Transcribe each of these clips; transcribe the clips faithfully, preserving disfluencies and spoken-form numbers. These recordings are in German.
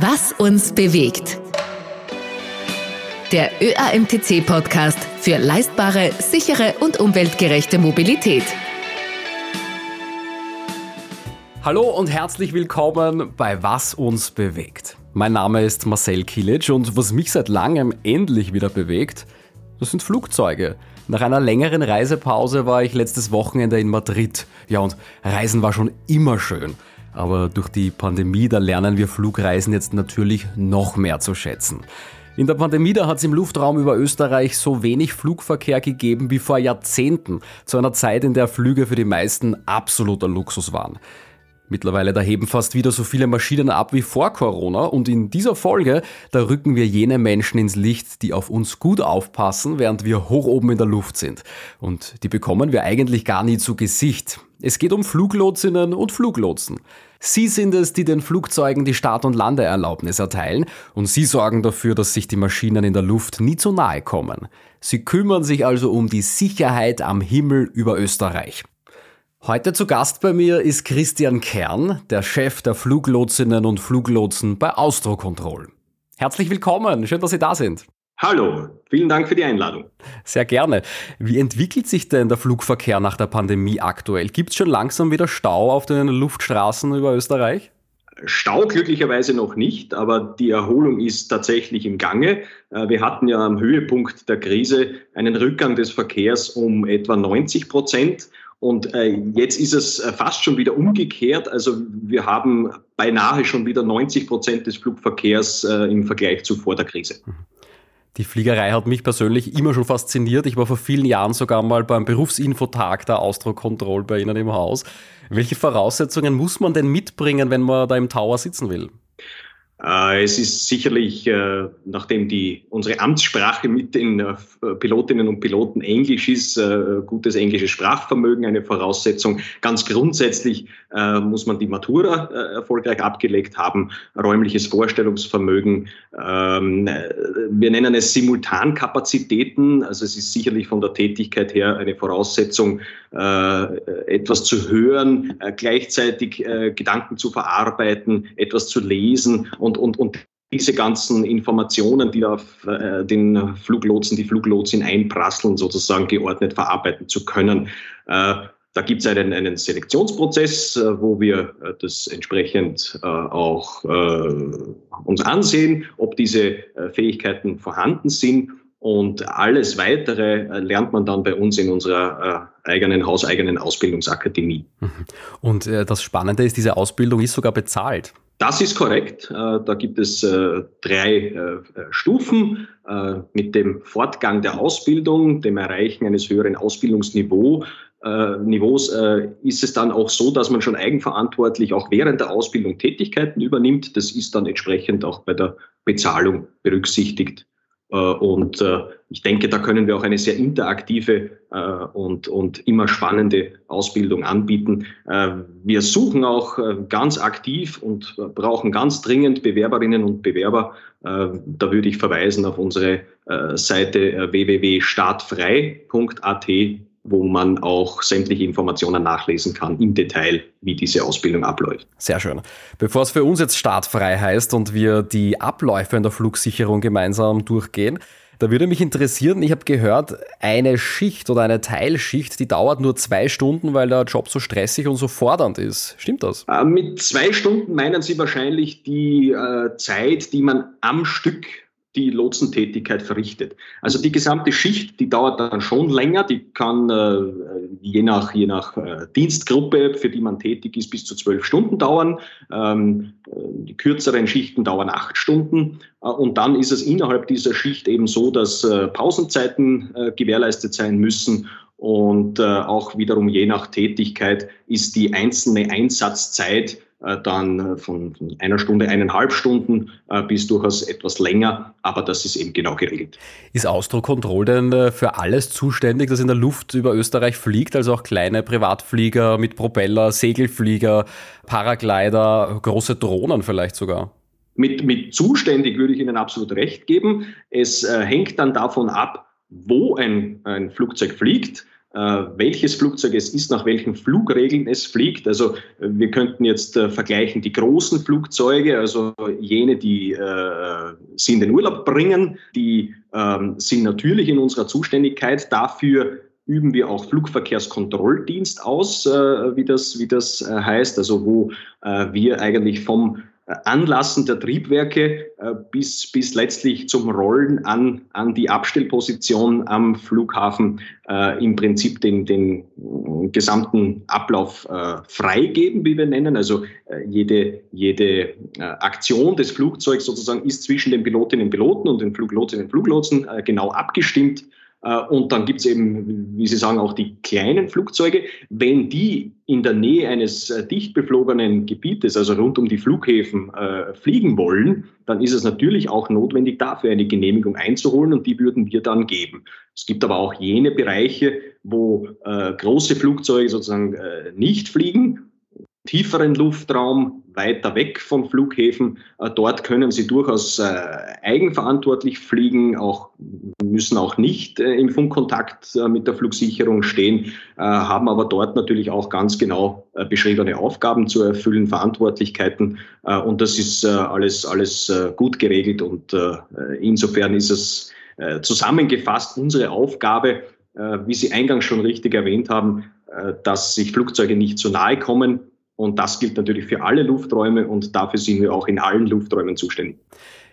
Was uns bewegt. Der ÖAMTC-Podcast für leistbare, sichere und umweltgerechte Mobilität. Hallo und herzlich willkommen bei Was uns bewegt. Mein Name ist Marcel Kilic und was mich seit langem endlich wieder bewegt, das sind Flugzeuge. Nach einer längeren Reisepause war ich letztes Wochenende in Madrid. Ja, und Reisen war schon immer schön. Aber durch die Pandemie, da lernen wir Flugreisen jetzt natürlich noch mehr zu schätzen. In der Pandemie, da hat es im Luftraum über Österreich so wenig Flugverkehr gegeben wie vor Jahrzehnten, zu einer Zeit, in der Flüge für die meisten absoluter Luxus waren. Mittlerweile, da heben fast wieder so viele Maschinen ab wie vor Corona und in dieser Folge, da rücken wir jene Menschen ins Licht, die auf uns gut aufpassen, während wir hoch oben in der Luft sind. Und die bekommen wir eigentlich gar nie zu Gesicht. Es geht um Fluglotsinnen und Fluglotsen. Sie sind es, die den Flugzeugen die Start- und Landeerlaubnis erteilen und sie sorgen dafür, dass sich die Maschinen in der Luft nie zu nahe kommen. Sie kümmern sich also um die Sicherheit am Himmel über Österreich. Heute zu Gast bei mir ist Christian Kern, der Chef der Fluglotsinnen und Fluglotsen bei Austro Control. Herzlich willkommen, schön, dass Sie da sind. Hallo, vielen Dank für die Einladung. Sehr gerne. Wie entwickelt sich denn der Flugverkehr nach der Pandemie aktuell? Gibt es schon langsam wieder Stau auf den Luftstraßen über Österreich? Stau glücklicherweise noch nicht, aber die Erholung ist tatsächlich im Gange. Wir hatten ja am Höhepunkt der Krise einen Rückgang des Verkehrs um etwa neunzig Prozent. Und jetzt ist es fast schon wieder umgekehrt. Also wir haben beinahe schon wieder neunzig Prozent des Flugverkehrs im Vergleich zu vor der Krise. Die Fliegerei hat mich persönlich immer schon fasziniert. Ich war vor vielen Jahren sogar mal beim Berufsinfotag der Austro Control bei Ihnen im Haus. Welche Voraussetzungen muss man denn mitbringen, wenn man da im Tower sitzen will? Es ist sicherlich, nachdem die, unsere Amtssprache mit den Pilotinnen und Piloten Englisch ist, gutes englisches Sprachvermögen eine Voraussetzung. Ganz grundsätzlich muss man die Matura erfolgreich abgelegt haben, räumliches Vorstellungsvermögen. Wir nennen es Simultankapazitäten. Also es ist sicherlich von der Tätigkeit her eine Voraussetzung, etwas zu hören, gleichzeitig Gedanken zu verarbeiten, etwas zu lesen. Und, und, und diese ganzen Informationen, die auf äh, den Fluglotsen, die Fluglotsin einprasseln, sozusagen geordnet verarbeiten zu können. Äh, da gibt es einen, einen Selektionsprozess, äh, wo wir äh, das entsprechend äh, auch äh, uns ansehen, ob diese äh, Fähigkeiten vorhanden sind. Und alles Weitere äh, lernt man dann bei uns in unserer äh, eigenen hauseigenen Ausbildungsakademie. Und äh, das Spannende ist, diese Ausbildung ist sogar bezahlt. Das ist korrekt. Da gibt es drei Stufen. Mit dem Fortgang der Ausbildung, dem Erreichen eines höheren Ausbildungsniveaus, ist es dann auch so, dass man schon eigenverantwortlich auch während der Ausbildung Tätigkeiten übernimmt. Das ist dann entsprechend auch bei der Bezahlung berücksichtigt. Und ich denke, da können wir auch eine sehr interaktive und, und immer spannende Ausbildung anbieten. Wir suchen auch ganz aktiv und brauchen ganz dringend Bewerberinnen und Bewerber. Da würde ich verweisen auf unsere Seite w w w punkt startfrei punkt a t, wo man auch sämtliche Informationen nachlesen kann im Detail, wie diese Ausbildung abläuft. Sehr schön. Bevor es für uns jetzt startfrei heißt und wir die Abläufe in der Flugsicherung gemeinsam durchgehen, da würde mich interessieren, ich habe gehört, eine Schicht oder eine Teilschicht, die dauert nur zwei Stunden, weil der Job so stressig und so fordernd ist. Stimmt das? Äh, mit zwei Stunden meinen Sie wahrscheinlich die äh, Zeit, die man am Stück die Lotsentätigkeit verrichtet. Also die gesamte Schicht, die dauert dann schon länger, die kann äh, je nach, je nach äh, Dienstgruppe, für die man tätig ist, bis zu zwölf Stunden dauern. Ähm, die kürzeren Schichten dauern acht Stunden äh, und dann ist es innerhalb dieser Schicht eben so, dass äh, Pausenzeiten äh, gewährleistet sein müssen. Und äh, auch wiederum je nach Tätigkeit ist die einzelne Einsatzzeit dann von einer Stunde, eineinhalb Stunden bis durchaus etwas länger, aber das ist eben genau geregelt. Ist Austro Control denn für alles zuständig, das in der Luft über Österreich fliegt, also auch kleine Privatflieger mit Propeller, Segelflieger, Paraglider, große Drohnen vielleicht sogar? Mit, mit zuständig würde ich Ihnen absolut recht geben. Es äh, hängt dann davon ab, wo ein, ein Flugzeug fliegt. welches Flugzeug es ist, nach welchen Flugregeln es fliegt. Also wir könnten jetzt äh, vergleichen die großen Flugzeuge, also jene, die äh, sie in den Urlaub bringen, die äh, sind natürlich in unserer Zuständigkeit. Dafür üben wir auch Flugverkehrskontrolldienst aus, äh, wie das, wie das äh, heißt, also wo äh, wir eigentlich vom Anlassen der Triebwerke äh, bis, bis letztlich zum Rollen an, an die Abstellposition am Flughafen äh, im Prinzip den, den gesamten Ablauf äh, freigeben, wie wir nennen. Also äh, jede, jede äh, Aktion des Flugzeugs sozusagen ist zwischen den Pilotinnen und Piloten und den Fluglotsinnen und Fluglotsen äh, genau abgestimmt. Äh, und dann gibt es eben, wie Sie sagen, auch die kleinen Flugzeuge. Wenn die in der Nähe eines äh, dicht beflogenen Gebietes, also rund um die Flughäfen, äh, fliegen wollen, dann ist es natürlich auch notwendig, dafür eine Genehmigung einzuholen, und die würden wir dann geben. Es gibt aber auch jene Bereiche, wo äh, große Flugzeuge sozusagen äh, nicht fliegen, tieferen Luftraum, weiter weg von Flughäfen. Äh, dort können sie durchaus äh, eigenverantwortlich fliegen, auch, müssen auch nicht äh, im Funkkontakt äh, mit der Flugsicherung stehen, äh, haben aber dort natürlich auch ganz genau äh, beschriebene Aufgaben zu erfüllen, Verantwortlichkeiten. Äh, und das ist äh, alles, alles äh, gut geregelt, und äh, insofern ist es äh, zusammengefasst unsere Aufgabe, äh, wie Sie eingangs schon richtig erwähnt haben, äh, dass sich Flugzeuge nicht zu nahe kommen. Und das gilt natürlich für alle Lufträume, und dafür sind wir auch in allen Lufträumen zuständig.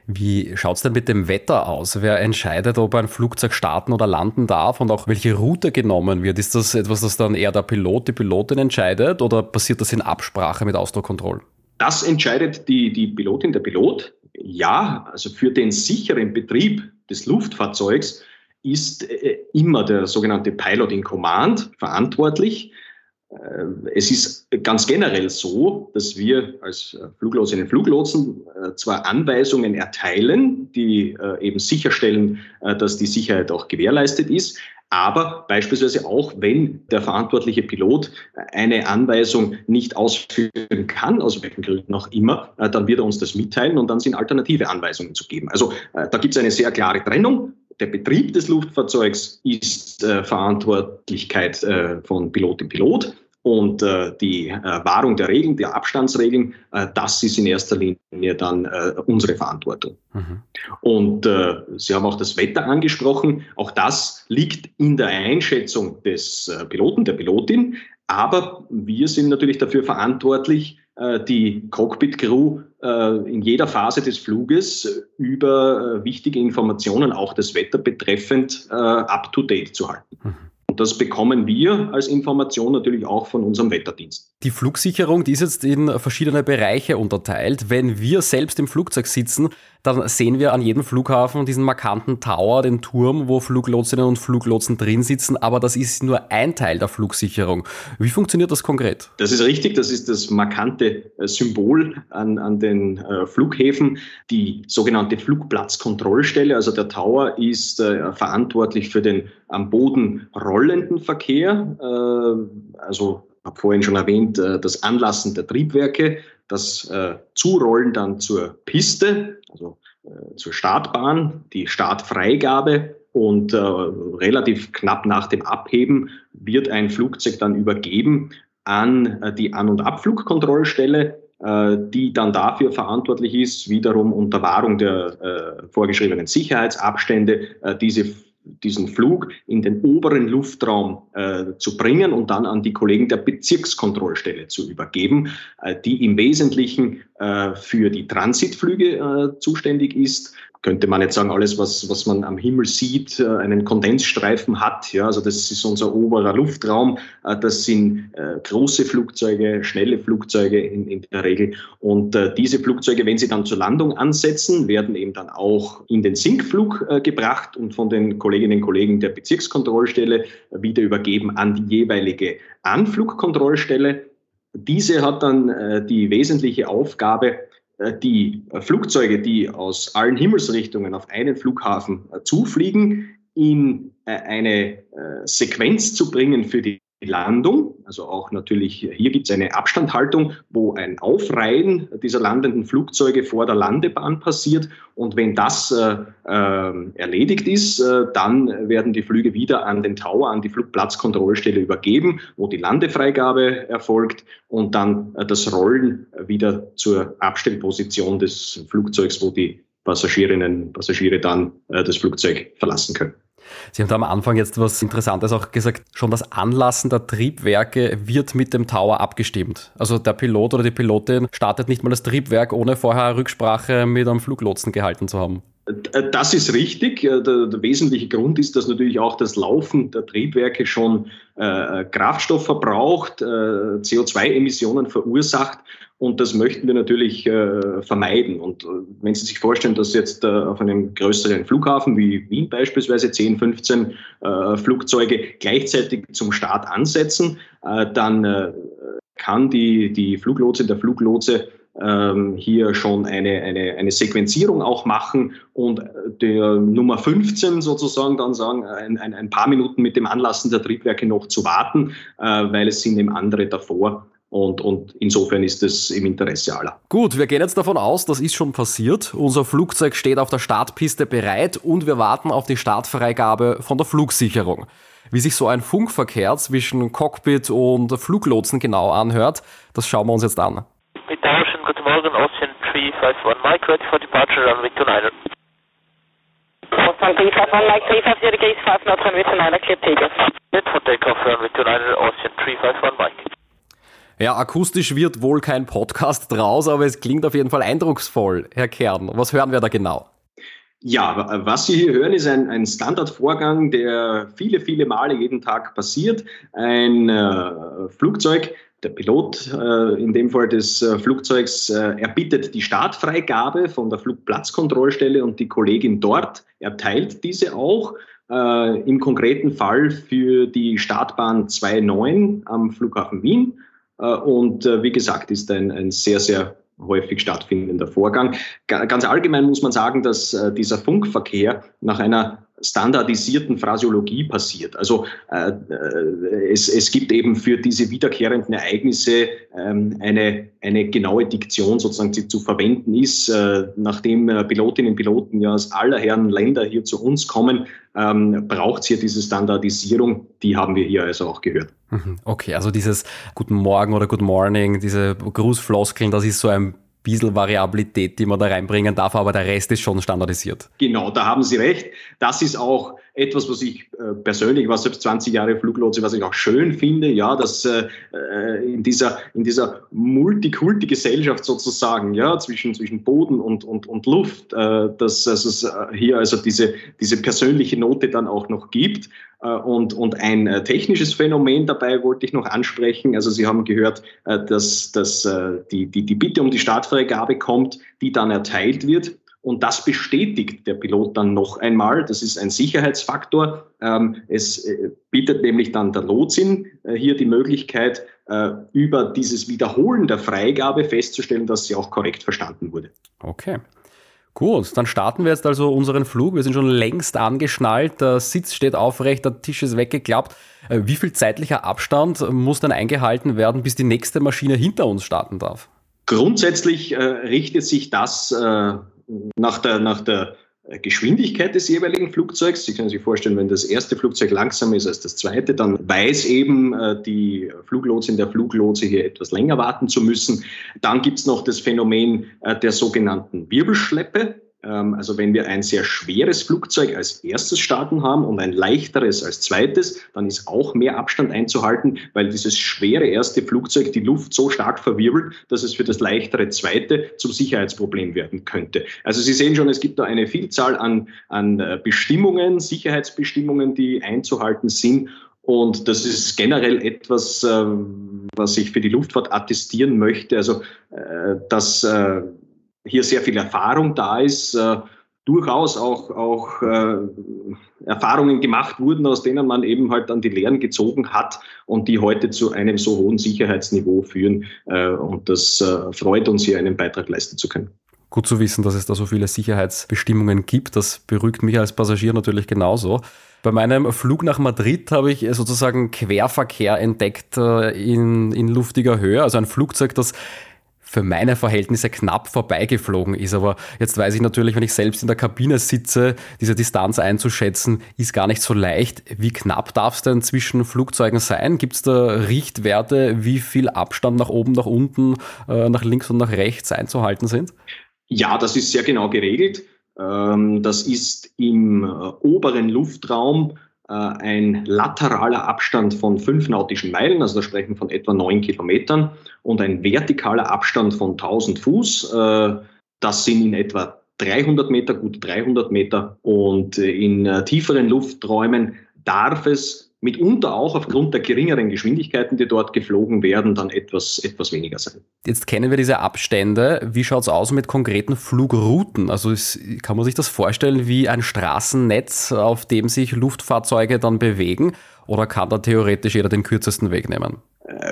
Wie schaut es denn mit dem Wetter aus? Wer entscheidet, ob ein Flugzeug starten oder landen darf, und auch welche Route genommen wird? Ist das etwas, das dann eher der Pilot, die Pilotin entscheidet, oder passiert das in Absprache mit Austro Control? Das entscheidet die, die Pilotin, der Pilot. Ja, also für den sicheren Betrieb des Luftfahrzeugs ist immer der sogenannte Pilot in Command verantwortlich. Es ist ganz generell so, dass wir als Fluglotsinnen und Fluglotsen zwar Anweisungen erteilen, die eben sicherstellen, dass die Sicherheit auch gewährleistet ist, aber beispielsweise auch, wenn der verantwortliche Pilot eine Anweisung nicht ausführen kann, aus welchen Gründen auch immer, dann wird er uns das mitteilen, und dann sind alternative Anweisungen zu geben. Also da gibt es eine sehr klare Trennung. Der Betrieb des Luftfahrzeugs ist äh, Verantwortlichkeit äh, von Pilot in Pilot, und äh, die äh, Wahrung der Regeln, der Abstandsregeln, äh, das ist in erster Linie dann äh, unsere Verantwortung. Mhm. Und äh, Sie haben auch das Wetter angesprochen. Auch das liegt in der Einschätzung des äh, Piloten, der Pilotin. Aber wir sind natürlich dafür verantwortlich, die Cockpit-Crew in jeder Phase des Fluges über wichtige Informationen, auch das Wetter betreffend, up-to-date zu halten. Mhm. Und das bekommen wir als Information natürlich auch von unserem Wetterdienst. Die Flugsicherung, die ist jetzt in verschiedene Bereiche unterteilt. Wenn wir selbst im Flugzeug sitzen, dann sehen wir an jedem Flughafen diesen markanten Tower, den Turm, wo Fluglotsinnen und Fluglotsen drin sitzen. Aber das ist nur ein Teil der Flugsicherung. Wie funktioniert das konkret? Das ist richtig. Das ist das markante Symbol an, an den äh, Flughäfen. Die sogenannte Flugplatzkontrollstelle, also der Tower, ist äh, verantwortlich für den am Boden rollenden Verkehr. Äh, also ich habe vorhin schon erwähnt, äh, das Anlassen der Triebwerke, das äh, Zurollen dann zur Piste, also äh, zur Startbahn, die Startfreigabe, und äh, relativ knapp nach dem Abheben wird ein Flugzeug dann übergeben an äh, die An- und Abflugkontrollstelle, äh, die dann dafür verantwortlich ist, wiederum unter Wahrung der äh, vorgeschriebenen Sicherheitsabstände äh, diese diesen Flug in den oberen Luftraum äh, zu bringen und dann an die Kollegen der Bezirkskontrollstelle zu übergeben, äh, die im Wesentlichen äh, für die Transitflüge äh, zuständig ist. Könnte man jetzt sagen, alles, was, was man am Himmel sieht, äh, einen Kondensstreifen hat. Ja, also das ist unser oberer Luftraum. Äh, das sind äh, große Flugzeuge, schnelle Flugzeuge in, in der Regel. Und äh, diese Flugzeuge, wenn sie dann zur Landung ansetzen, werden eben dann auch in den Sinkflug äh, gebracht und von den Kolleginnen und Kollegen der Bezirkskontrollstelle äh, wieder übergeben an die jeweilige Anflugkontrollstelle. Diese hat dann äh, die wesentliche Aufgabe, die Flugzeuge, die aus allen Himmelsrichtungen auf einen Flughafen zufliegen, in eine Sequenz zu bringen für die Landung. Also auch natürlich, hier gibt es eine Abstandhaltung, wo ein Aufreihen dieser landenden Flugzeuge vor der Landebahn passiert. Und wenn das äh, äh, erledigt ist, äh, dann werden die Flüge wieder an den Tower, an die Flugplatzkontrollstelle übergeben, wo die Landefreigabe erfolgt und dann äh, das Rollen wieder zur Abstellposition des Flugzeugs, wo die Passagierinnen und Passagiere dann äh, das Flugzeug verlassen können. Sie haben da am Anfang jetzt was Interessantes auch gesagt, schon das Anlassen der Triebwerke wird mit dem Tower abgestimmt. Also der Pilot oder die Pilotin startet nicht mal das Triebwerk, ohne vorher Rücksprache mit einem Fluglotsen gehalten zu haben. Das ist richtig. Der, der wesentliche Grund ist, dass natürlich auch das Laufen der Triebwerke schon äh, Kraftstoff verbraucht, äh, C O zwei Emissionen verursacht. Und das möchten wir natürlich äh, vermeiden. Und äh, wenn Sie sich vorstellen, dass jetzt äh, auf einem größeren Flughafen wie Wien beispielsweise zehn, fünfzehn äh, Flugzeuge gleichzeitig zum Start ansetzen, äh, dann äh, kann die, die Fluglotse, der Fluglotse äh, hier schon eine, eine, eine Sequenzierung auch machen und der Nummer fünfzehn sozusagen dann sagen, ein, ein, ein paar Minuten mit dem Anlassen der Triebwerke noch zu warten, äh, weil es sind eben andere davor. Und, und insofern ist es im Interesse aller. Gut, wir gehen jetzt davon aus, das ist schon passiert. Unser Flugzeug steht auf der Startpiste bereit und wir warten auf die Startfreigabe von der Flugsicherung. Wie sich so ein Funkverkehr zwischen Cockpit und Fluglotsen genau anhört, das schauen wir uns jetzt an. Mit Ocean, guten Morgen, Ocean drei fünf eins Mike, ready for departure, runway two niner. Ocean drei fünf eins Mike, three five zero degrees, five knots, runway two niner, clear takeoff. Net for takeoff, runway two niner, Ocean drei fünf eins Mike. Ja, akustisch wird wohl kein Podcast draus, aber es klingt auf jeden Fall eindrucksvoll. Herr Kern, was hören wir da genau? Ja, was Sie hier hören, ist ein, ein Standardvorgang, der viele, viele Male jeden Tag passiert. Ein äh, Flugzeug, der Pilot äh, in dem Fall des äh, Flugzeugs, äh, erbittet die Startfreigabe von der Flugplatzkontrollstelle und die Kollegin dort erteilt diese auch. Äh, im konkreten Fall für die Startbahn zwei neun am Flughafen Wien. Und wie gesagt, ist ein, ein sehr, sehr häufig stattfindender Vorgang. Ganz allgemein muss man sagen, dass dieser Funkverkehr nach einer standardisierten Phraseologie passiert. Also äh, es, es gibt eben für diese wiederkehrenden Ereignisse ähm, eine, eine genaue Diktion, sozusagen, die zu verwenden ist. Äh, nachdem äh, Pilotinnen und Piloten ja aus aller Herren Länder hier zu uns kommen, ähm, braucht es hier diese Standardisierung. Die haben wir hier also auch gehört. Okay, also dieses Guten Morgen oder Good Morning, diese Grußfloskeln, das ist so ein bisschen Variabilität, die man da reinbringen darf, aber der Rest ist schon standardisiert. Genau, da haben Sie recht. Das ist auch etwas, was ich äh, persönlich, was selbst zwanzig Jahre Fluglotse, was ich auch schön finde, ja, dass äh, in dieser, in dieser Multikulti-Gesellschaft sozusagen, ja, zwischen, zwischen Boden und, und, und Luft, äh, dass also es hier also diese, diese persönliche Note dann auch noch gibt. Und, und ein technisches Phänomen dabei wollte ich noch ansprechen. Also Sie haben gehört, dass, dass die, die, die Bitte um die Startfreigabe kommt, die dann erteilt wird. Und das bestätigt der Pilot dann noch einmal. Das ist ein Sicherheitsfaktor. Es bietet nämlich dann der Lotsin hier die Möglichkeit, über dieses Wiederholen der Freigabe festzustellen, dass sie auch korrekt verstanden wurde. Okay. Gut, dann starten wir jetzt also unseren Flug. Wir sind schon längst angeschnallt, der Sitz steht aufrecht, der Tisch ist weggeklappt. Wie viel zeitlicher Abstand muss denn eingehalten werden, bis die nächste Maschine hinter uns starten darf? Grundsätzlich äh, richtet sich das äh, nach der, nach der Geschwindigkeit des jeweiligen Flugzeugs. Sie können sich vorstellen, wenn das erste Flugzeug langsamer ist als das zweite, dann weiß eben äh, die Fluglotsin, der Fluglotse hier etwas länger warten zu müssen. Dann gibt es noch das Phänomen äh, der sogenannten Wirbelschleppe. Ähm, also wenn wir ein sehr schweres Flugzeug als erstes starten haben und ein leichteres als zweites, dann ist auch mehr Abstand einzuhalten, weil dieses schwere erste Flugzeug die Luft so stark verwirbelt, dass es für das leichtere zweite zum Sicherheitsproblem werden könnte. Also Sie sehen schon, es gibt da eine Vielzahl an, an Bestimmungen, Sicherheitsbestimmungen, die einzuhalten sind. Und das ist generell etwas, äh, was ich für die Luftfahrt attestieren möchte. Also äh, dass äh, hier sehr viel Erfahrung da ist, äh, durchaus auch, auch äh, Erfahrungen gemacht wurden, aus denen man eben halt dann die Lehren gezogen hat und die heute zu einem so hohen Sicherheitsniveau führen. Äh, und das äh, freut uns, hier einen Beitrag leisten zu können. Gut zu wissen, dass es da so viele Sicherheitsbestimmungen gibt. Das beruhigt mich als Passagier natürlich genauso. Bei meinem Flug nach Madrid habe ich sozusagen Querverkehr entdeckt in, in luftiger Höhe. Also ein Flugzeug, das für meine Verhältnisse knapp vorbeigeflogen ist. Aber jetzt weiß ich natürlich, wenn ich selbst in der Kabine sitze, diese Distanz einzuschätzen, ist gar nicht so leicht. Wie knapp darf es denn zwischen Flugzeugen sein? Gibt es da Richtwerte, wie viel Abstand nach oben, nach unten, nach links und nach rechts einzuhalten sind? Ja, das ist sehr genau geregelt. Das ist im oberen Luftraum ein lateraler Abstand von fünf nautischen Meilen, also da sprechen wir von etwa neun Kilometern, und ein vertikaler Abstand von tausend Fuß, das sind in etwa dreihundert Meter, gut dreihundert Meter, und in tieferen Lufträumen darf es mitunter auch aufgrund der geringeren Geschwindigkeiten, die dort geflogen werden, dann etwas, etwas weniger sein. Jetzt kennen wir diese Abstände. Wie schaut es aus mit konkreten Flugrouten? Also ist, kann man sich das vorstellen wie ein Straßennetz, auf dem sich Luftfahrzeuge dann bewegen? Oder kann da theoretisch jeder den kürzesten Weg nehmen?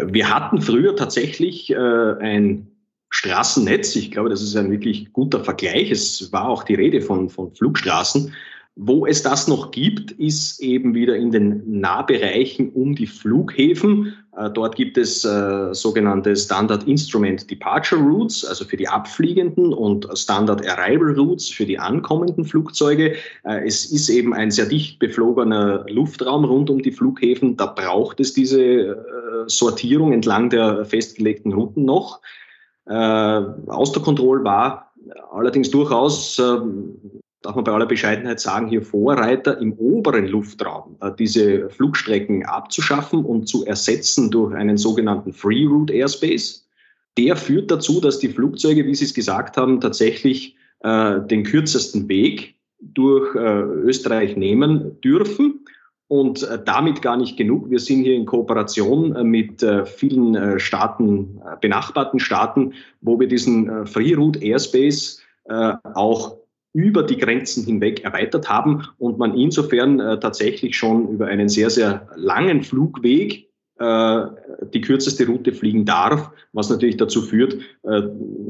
Wir hatten früher tatsächlich ein Straßennetz. Ich glaube, das ist ein wirklich guter Vergleich. Es war auch die Rede von, von Flugstraßen. Wo es das noch gibt, ist eben wieder in den Nahbereichen um die Flughäfen. Dort gibt es äh, sogenannte Standard Instrument Departure Routes, also für die abfliegenden, und Standard Arrival Routes für die ankommenden Flugzeuge. Äh, es ist eben ein sehr dicht beflogener Luftraum rund um die Flughäfen. Da braucht es diese äh, Sortierung entlang der festgelegten Routen noch. Äh, Austro Control war allerdings durchaus... Äh, darf man bei aller Bescheidenheit sagen, hier Vorreiter im oberen Luftraum, diese Flugstrecken abzuschaffen und zu ersetzen durch einen sogenannten Free Route Airspace. Der führt dazu, dass die Flugzeuge, wie Sie es gesagt haben, tatsächlich äh, den kürzesten Weg durch äh, Österreich nehmen dürfen. Und äh, damit gar nicht genug. Wir sind hier in Kooperation äh, mit äh, vielen äh, Staaten, äh, benachbarten Staaten, wo wir diesen äh, Free Route Airspace äh, auch über die Grenzen hinweg erweitert haben und man insofern äh, tatsächlich schon über einen sehr, sehr langen Flugweg äh, die kürzeste Route fliegen darf, was natürlich dazu führt, äh,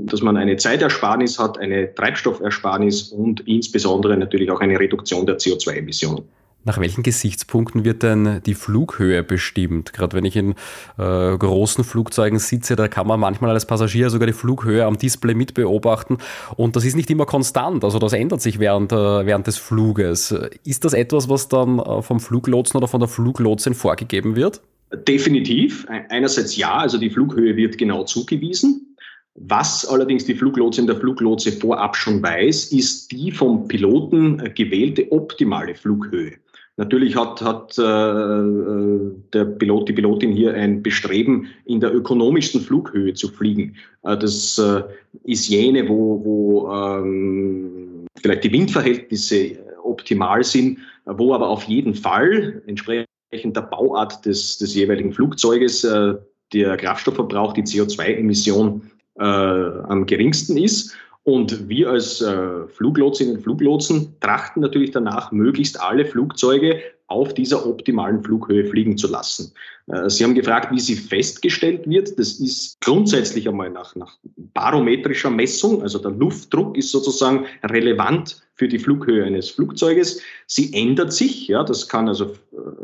dass man eine Zeitersparnis hat, eine Treibstoffersparnis und insbesondere natürlich auch eine Reduktion der C O zwei Emissionen. Nach welchen Gesichtspunkten wird denn die Flughöhe bestimmt? Gerade wenn ich in äh, großen Flugzeugen sitze, da kann man manchmal als Passagier sogar die Flughöhe am Display mitbeobachten. Und das ist nicht immer konstant, also das ändert sich während, äh, während des Fluges. Ist das etwas, was dann äh, vom Fluglotsen oder von der Fluglotsin vorgegeben wird? Definitiv. Einerseits ja, also die Flughöhe wird genau zugewiesen. Was allerdings die Fluglotsin der Fluglotse vorab schon weiß, ist die vom Piloten gewählte optimale Flughöhe. Natürlich hat, hat äh, der Pilot, die Pilotin hier ein Bestreben, in der ökonomischsten Flughöhe zu fliegen. Äh, das äh, ist jene, wo, wo ähm, vielleicht die Windverhältnisse optimal sind, wo aber auf jeden Fall entsprechend der Bauart des, des jeweiligen Flugzeuges äh, der Kraftstoffverbrauch, die C O zwei Emission äh, am geringsten ist. Und wir als äh, Fluglotsinnen und Fluglotsen trachten natürlich danach, möglichst alle Flugzeuge auf dieser optimalen Flughöhe fliegen zu lassen. Äh, Sie haben gefragt, wie sie festgestellt wird. Das ist grundsätzlich einmal nach, nach barometrischer Messung, also der Luftdruck ist sozusagen relevant für die Flughöhe eines Flugzeuges. Sie ändert sich, ja, das kann also äh,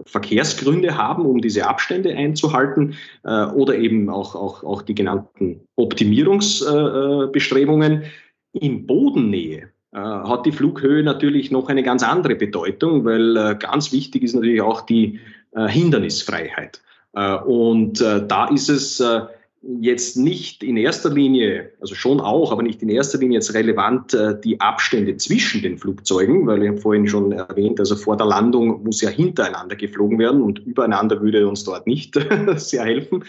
Verkehrsgründe haben, um diese Abstände einzuhalten, äh, oder eben auch, auch, auch die genannten Optimierungsbestrebungen. Äh, In Bodennähe äh, hat die Flughöhe natürlich noch eine ganz andere Bedeutung, weil äh, ganz wichtig ist natürlich auch die äh, Hindernisfreiheit. Äh, und äh, da ist es äh, jetzt nicht in erster Linie, also schon auch, aber nicht in erster Linie jetzt relevant, äh, die Abstände zwischen den Flugzeugen, weil ich habe vorhin schon erwähnt, also vor der Landung muss ja hintereinander geflogen werden und übereinander würde uns dort nicht sehr helfen.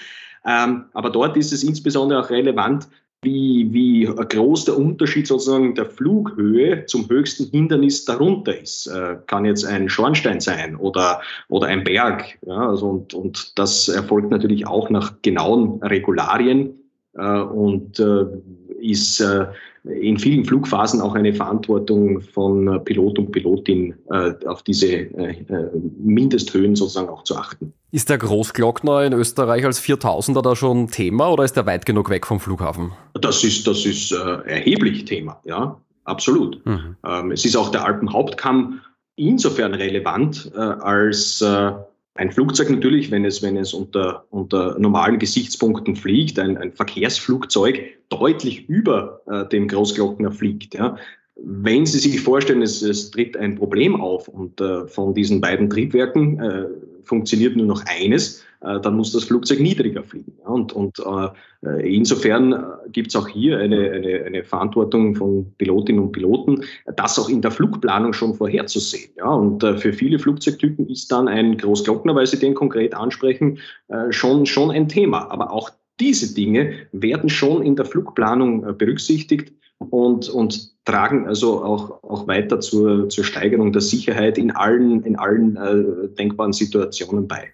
Ähm, aber dort ist es insbesondere auch relevant, Wie, wie groß der Unterschied sozusagen der Flughöhe zum höchsten Hindernis darunter ist. Äh, kann jetzt ein Schornstein sein oder, oder ein Berg. Ja, also und, und das erfolgt natürlich auch nach genauen Regularien äh, und äh, ist äh, in vielen Flugphasen auch eine Verantwortung von Pilot und Pilotin, äh, auf diese äh, Mindesthöhen sozusagen auch zu achten. Ist der Großglockner in Österreich als viertausender da schon Thema oder ist er weit genug weg vom Flughafen? Das ist, das ist äh, erheblich Thema, ja, absolut. Mhm. Ähm, es ist auch der Alpenhauptkamm insofern relevant, äh, als äh, ein Flugzeug natürlich, wenn es, wenn es unter, unter normalen Gesichtspunkten fliegt, ein, ein Verkehrsflugzeug deutlich über äh, dem Großglockner fliegt. Ja. Wenn Sie sich vorstellen, es, es tritt ein Problem auf und äh, von diesen beiden Triebwerken äh, funktioniert nur noch eines, äh, dann muss das Flugzeug niedriger fliegen. Ja. Und, und äh, insofern gibt es auch hier eine, eine, eine Verantwortung von Pilotinnen und Piloten, das auch in der Flugplanung schon vorherzusehen. Ja. Und äh, für viele Flugzeugtypen ist dann ein Großglockner, weil Sie den konkret ansprechen, äh, schon, schon ein Thema. Aber auch diese Dinge werden schon in der Flugplanung äh, berücksichtigt und, und tragen also auch, auch weiter zur, zur Steigerung der Sicherheit in allen, in allen äh, denkbaren Situationen bei.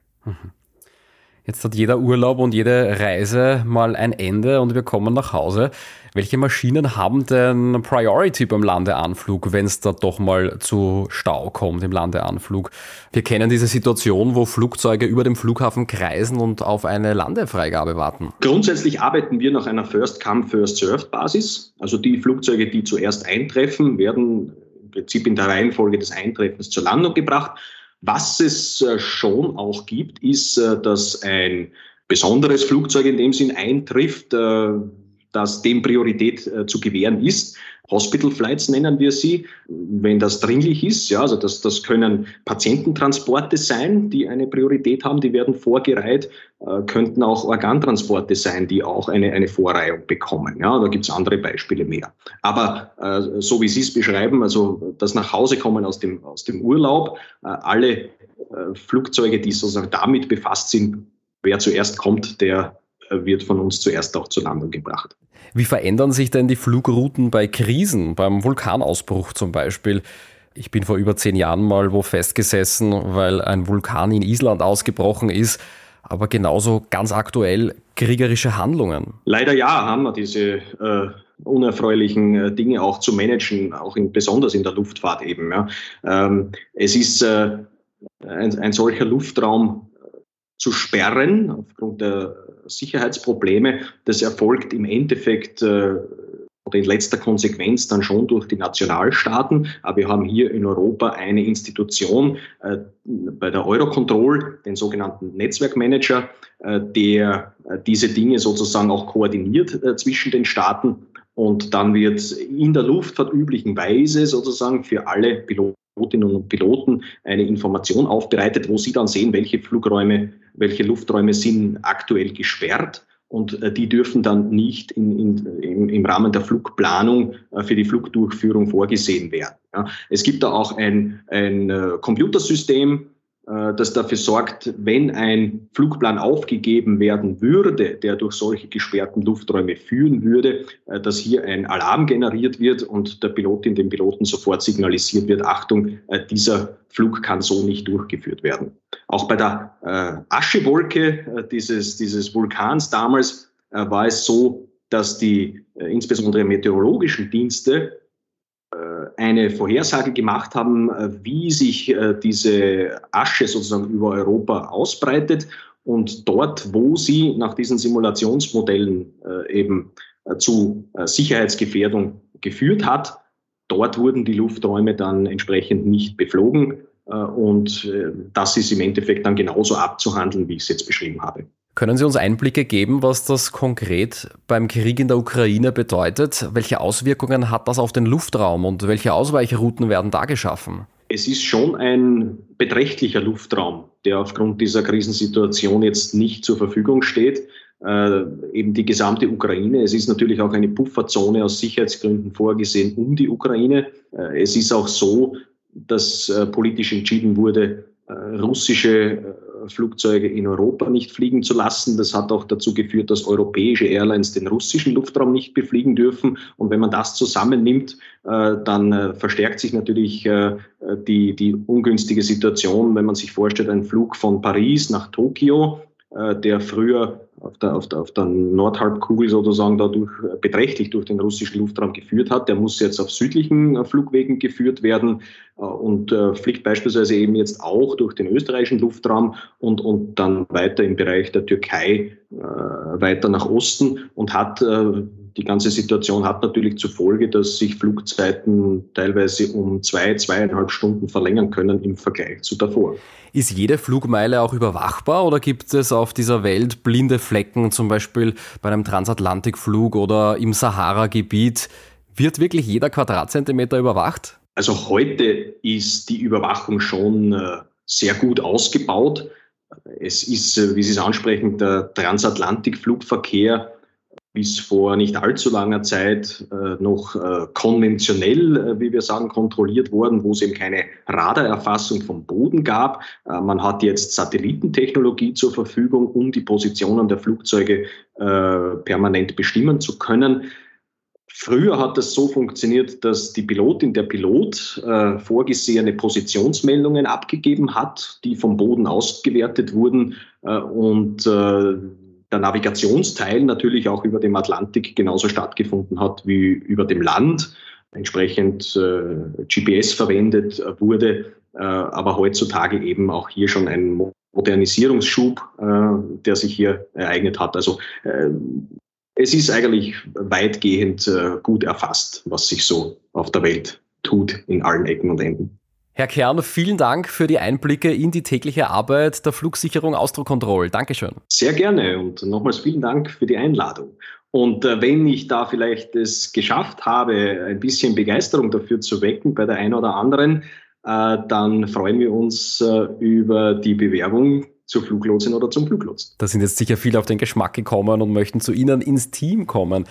Jetzt hat jeder Urlaub und jede Reise mal ein Ende und wir kommen nach Hause. Welche Maschinen haben denn Priority beim Landeanflug, wenn es da doch mal zu Stau kommt im Landeanflug? Wir kennen diese Situation, wo Flugzeuge über dem Flughafen kreisen und auf eine Landefreigabe warten. Grundsätzlich arbeiten wir nach einer First-Come-First-Served-Basis. Also die Flugzeuge, die zuerst eintreffen, werden im Prinzip in der Reihenfolge des Eintreffens zur Landung gebracht. Was es schon auch gibt, ist, dass ein besonderes Flugzeug in dem Sinn eintrifft, dass dem Priorität äh, zu gewähren ist. Hospital Flights nennen wir sie, wenn das dringlich ist. Ja, also das, das können Patiententransporte sein, die eine Priorität haben, die werden vorgereiht, äh, könnten auch Organtransporte sein, die auch eine, eine Vorreihung bekommen. Ja, da gibt es andere Beispiele mehr. Aber äh, so wie Sie es beschreiben, also das Nachhausekommen aus dem, aus dem Urlaub, äh, alle äh, Flugzeuge, die sozusagen damit befasst sind, wer zuerst kommt, der wird von uns zuerst auch zur Landung gebracht. Wie verändern sich denn die Flugrouten bei Krisen, beim Vulkanausbruch zum Beispiel? Ich bin vor über zehn Jahren mal wo festgesessen, weil ein Vulkan in Island ausgebrochen ist, aber genauso ganz aktuell kriegerische Handlungen. Leider ja, haben wir diese äh, unerfreulichen Dinge auch zu managen, auch in, besonders in der Luftfahrt eben. Ja. Ähm, es ist äh, ein, ein solcher Luftraum zu sperren aufgrund der Sicherheitsprobleme, das erfolgt im Endeffekt äh, oder in letzter Konsequenz dann schon durch die Nationalstaaten. Aber wir haben hier in Europa eine Institution äh, bei der Eurocontrol, den sogenannten Netzwerkmanager, äh, der äh, diese Dinge sozusagen auch koordiniert äh, zwischen den Staaten. Und dann wird in der Luftfahrt üblichen Weise sozusagen für alle Pilotinnen und Piloten eine Information aufbereitet, wo sie dann sehen, welche Flugräume, welche Lufträume sind aktuell gesperrt. Und die dürfen dann nicht in, in, im, im Rahmen der Flugplanung für die Flugdurchführung vorgesehen werden. Es gibt da auch ein, ein Computersystem, das dafür sorgt, wenn ein Flugplan aufgegeben werden würde, der durch solche gesperrten Lufträume führen würde, dass hier ein Alarm generiert wird und der Pilotin, dem Piloten sofort signalisiert wird, Achtung, dieser Flug kann so nicht durchgeführt werden. Auch bei der Aschewolke dieses, dieses Vulkans damals war es so, dass die insbesondere meteorologischen Dienste eine Vorhersage gemacht haben, wie sich diese Asche sozusagen über Europa ausbreitet. Und dort, wo sie nach diesen Simulationsmodellen eben zu Sicherheitsgefährdung geführt hat, dort wurden die Lufträume dann entsprechend nicht beflogen. Und das ist im Endeffekt dann genauso abzuhandeln, wie ich es jetzt beschrieben habe. Können Sie uns Einblicke geben, was das konkret beim Krieg in der Ukraine bedeutet? Welche Auswirkungen hat das auf den Luftraum und welche Ausweichrouten werden da geschaffen? Es ist schon ein beträchtlicher Luftraum, der aufgrund dieser Krisensituation jetzt nicht zur Verfügung steht. Äh, eben die gesamte Ukraine. Es ist natürlich auch eine Pufferzone aus Sicherheitsgründen vorgesehen um die Ukraine. Äh, es ist auch so, dass äh, politisch entschieden wurde, äh, russische äh, Flugzeuge in Europa nicht fliegen zu lassen. Das hat auch dazu geführt, dass europäische Airlines den russischen Luftraum nicht befliegen dürfen. Und wenn man das zusammennimmt, dann verstärkt sich natürlich die, die ungünstige Situation, wenn man sich vorstellt, ein Flug von Paris nach Tokio, der früher auf der, auf der, auf der Nordhalbkugel sozusagen dadurch beträchtlich durch den russischen Luftraum geführt hat. Der muss jetzt auf südlichen Flugwegen geführt werden. und äh, fliegt beispielsweise eben jetzt auch durch den österreichischen Luftraum und, und dann weiter im Bereich der Türkei, äh, weiter nach Osten und hat, äh, die ganze Situation hat natürlich zur Folge, dass sich Flugzeiten teilweise um zwei, zweieinhalb Stunden verlängern können im Vergleich zu davor. Ist jede Flugmeile auch überwachbar oder gibt es auf dieser Welt blinde Flecken, zum Beispiel bei einem Transatlantikflug oder im Sahara-Gebiet? Wird wirklich jeder Quadratzentimeter überwacht? Also heute ist die Überwachung schon sehr gut ausgebaut. Es ist, wie Sie es ansprechen, der Transatlantikflugverkehr bis vor nicht allzu langer Zeit noch konventionell, wie wir sagen, kontrolliert worden, wo es eben keine Radarerfassung vom Boden gab. Man hat jetzt Satellitentechnologie zur Verfügung, um die Positionen der Flugzeuge permanent bestimmen zu können. Früher hat das so funktioniert, dass die Pilotin, der Pilot, äh, vorgesehene Positionsmeldungen abgegeben hat, die vom Boden ausgewertet wurden äh, und äh, der Navigationsteil natürlich auch über dem Atlantik genauso stattgefunden hat wie über dem Land, entsprechend äh, G P S verwendet wurde, äh, aber heutzutage eben auch hier schon ein Modernisierungsschub, äh, der sich hier ereignet hat. Also äh, Es ist eigentlich weitgehend äh, gut erfasst, was sich so auf der Welt tut, in allen Ecken und Enden. Herr Kern, vielen Dank für die Einblicke in die tägliche Arbeit der Flugsicherung Austro Control. Dankeschön. Sehr gerne und nochmals vielen Dank für die Einladung. Und äh, wenn ich da vielleicht es geschafft habe, ein bisschen Begeisterung dafür zu wecken bei der einen oder anderen, äh, dann freuen wir uns äh, über die Bewerbung zur Fluglotsin oder zum Fluglotsen. Da sind jetzt sicher viele auf den Geschmack gekommen und möchten zu Ihnen ins Team kommen.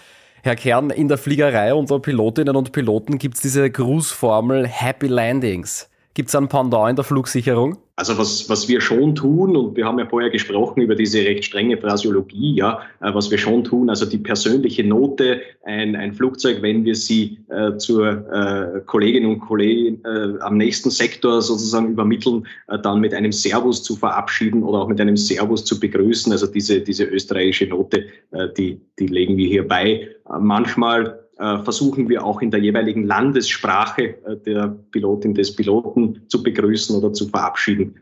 Herr Kern, in der Fliegerei unter Pilotinnen und Piloten gibt es diese Grußformel Happy Landings. Gibt es ein Pendant in der Flugsicherung? Also was, was wir schon tun, und wir haben ja vorher gesprochen über diese recht strenge Phraseologie, ja, was wir schon tun, also die persönliche Note, ein, ein Flugzeug, wenn wir sie äh, zur äh, Kolleginnen und Kollegen äh, am nächsten Sektor sozusagen übermitteln, äh, dann mit einem Servus zu verabschieden oder auch mit einem Servus zu begrüßen. Also diese, diese österreichische Note, äh, die, die legen wir hier bei. Äh, manchmal versuchen wir auch in der jeweiligen Landessprache der Pilotin, des Piloten zu begrüßen oder zu verabschieden.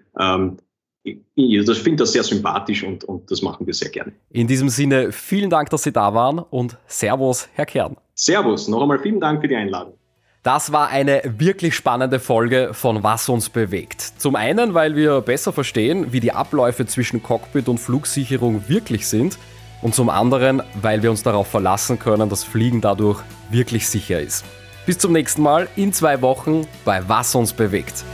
Ich finde das sehr sympathisch und, und das machen wir sehr gerne. In diesem Sinne, vielen Dank, dass Sie da waren und Servus, Herr Kern. Servus, noch einmal vielen Dank für die Einladung. Das war eine wirklich spannende Folge von Was uns bewegt. Zum einen, weil wir besser verstehen, wie die Abläufe zwischen Cockpit und Flugsicherung wirklich sind. Und zum anderen, weil wir uns darauf verlassen können, dass Fliegen dadurch wirklich sicher ist. Bis zum nächsten Mal in zwei Wochen bei Was uns bewegt.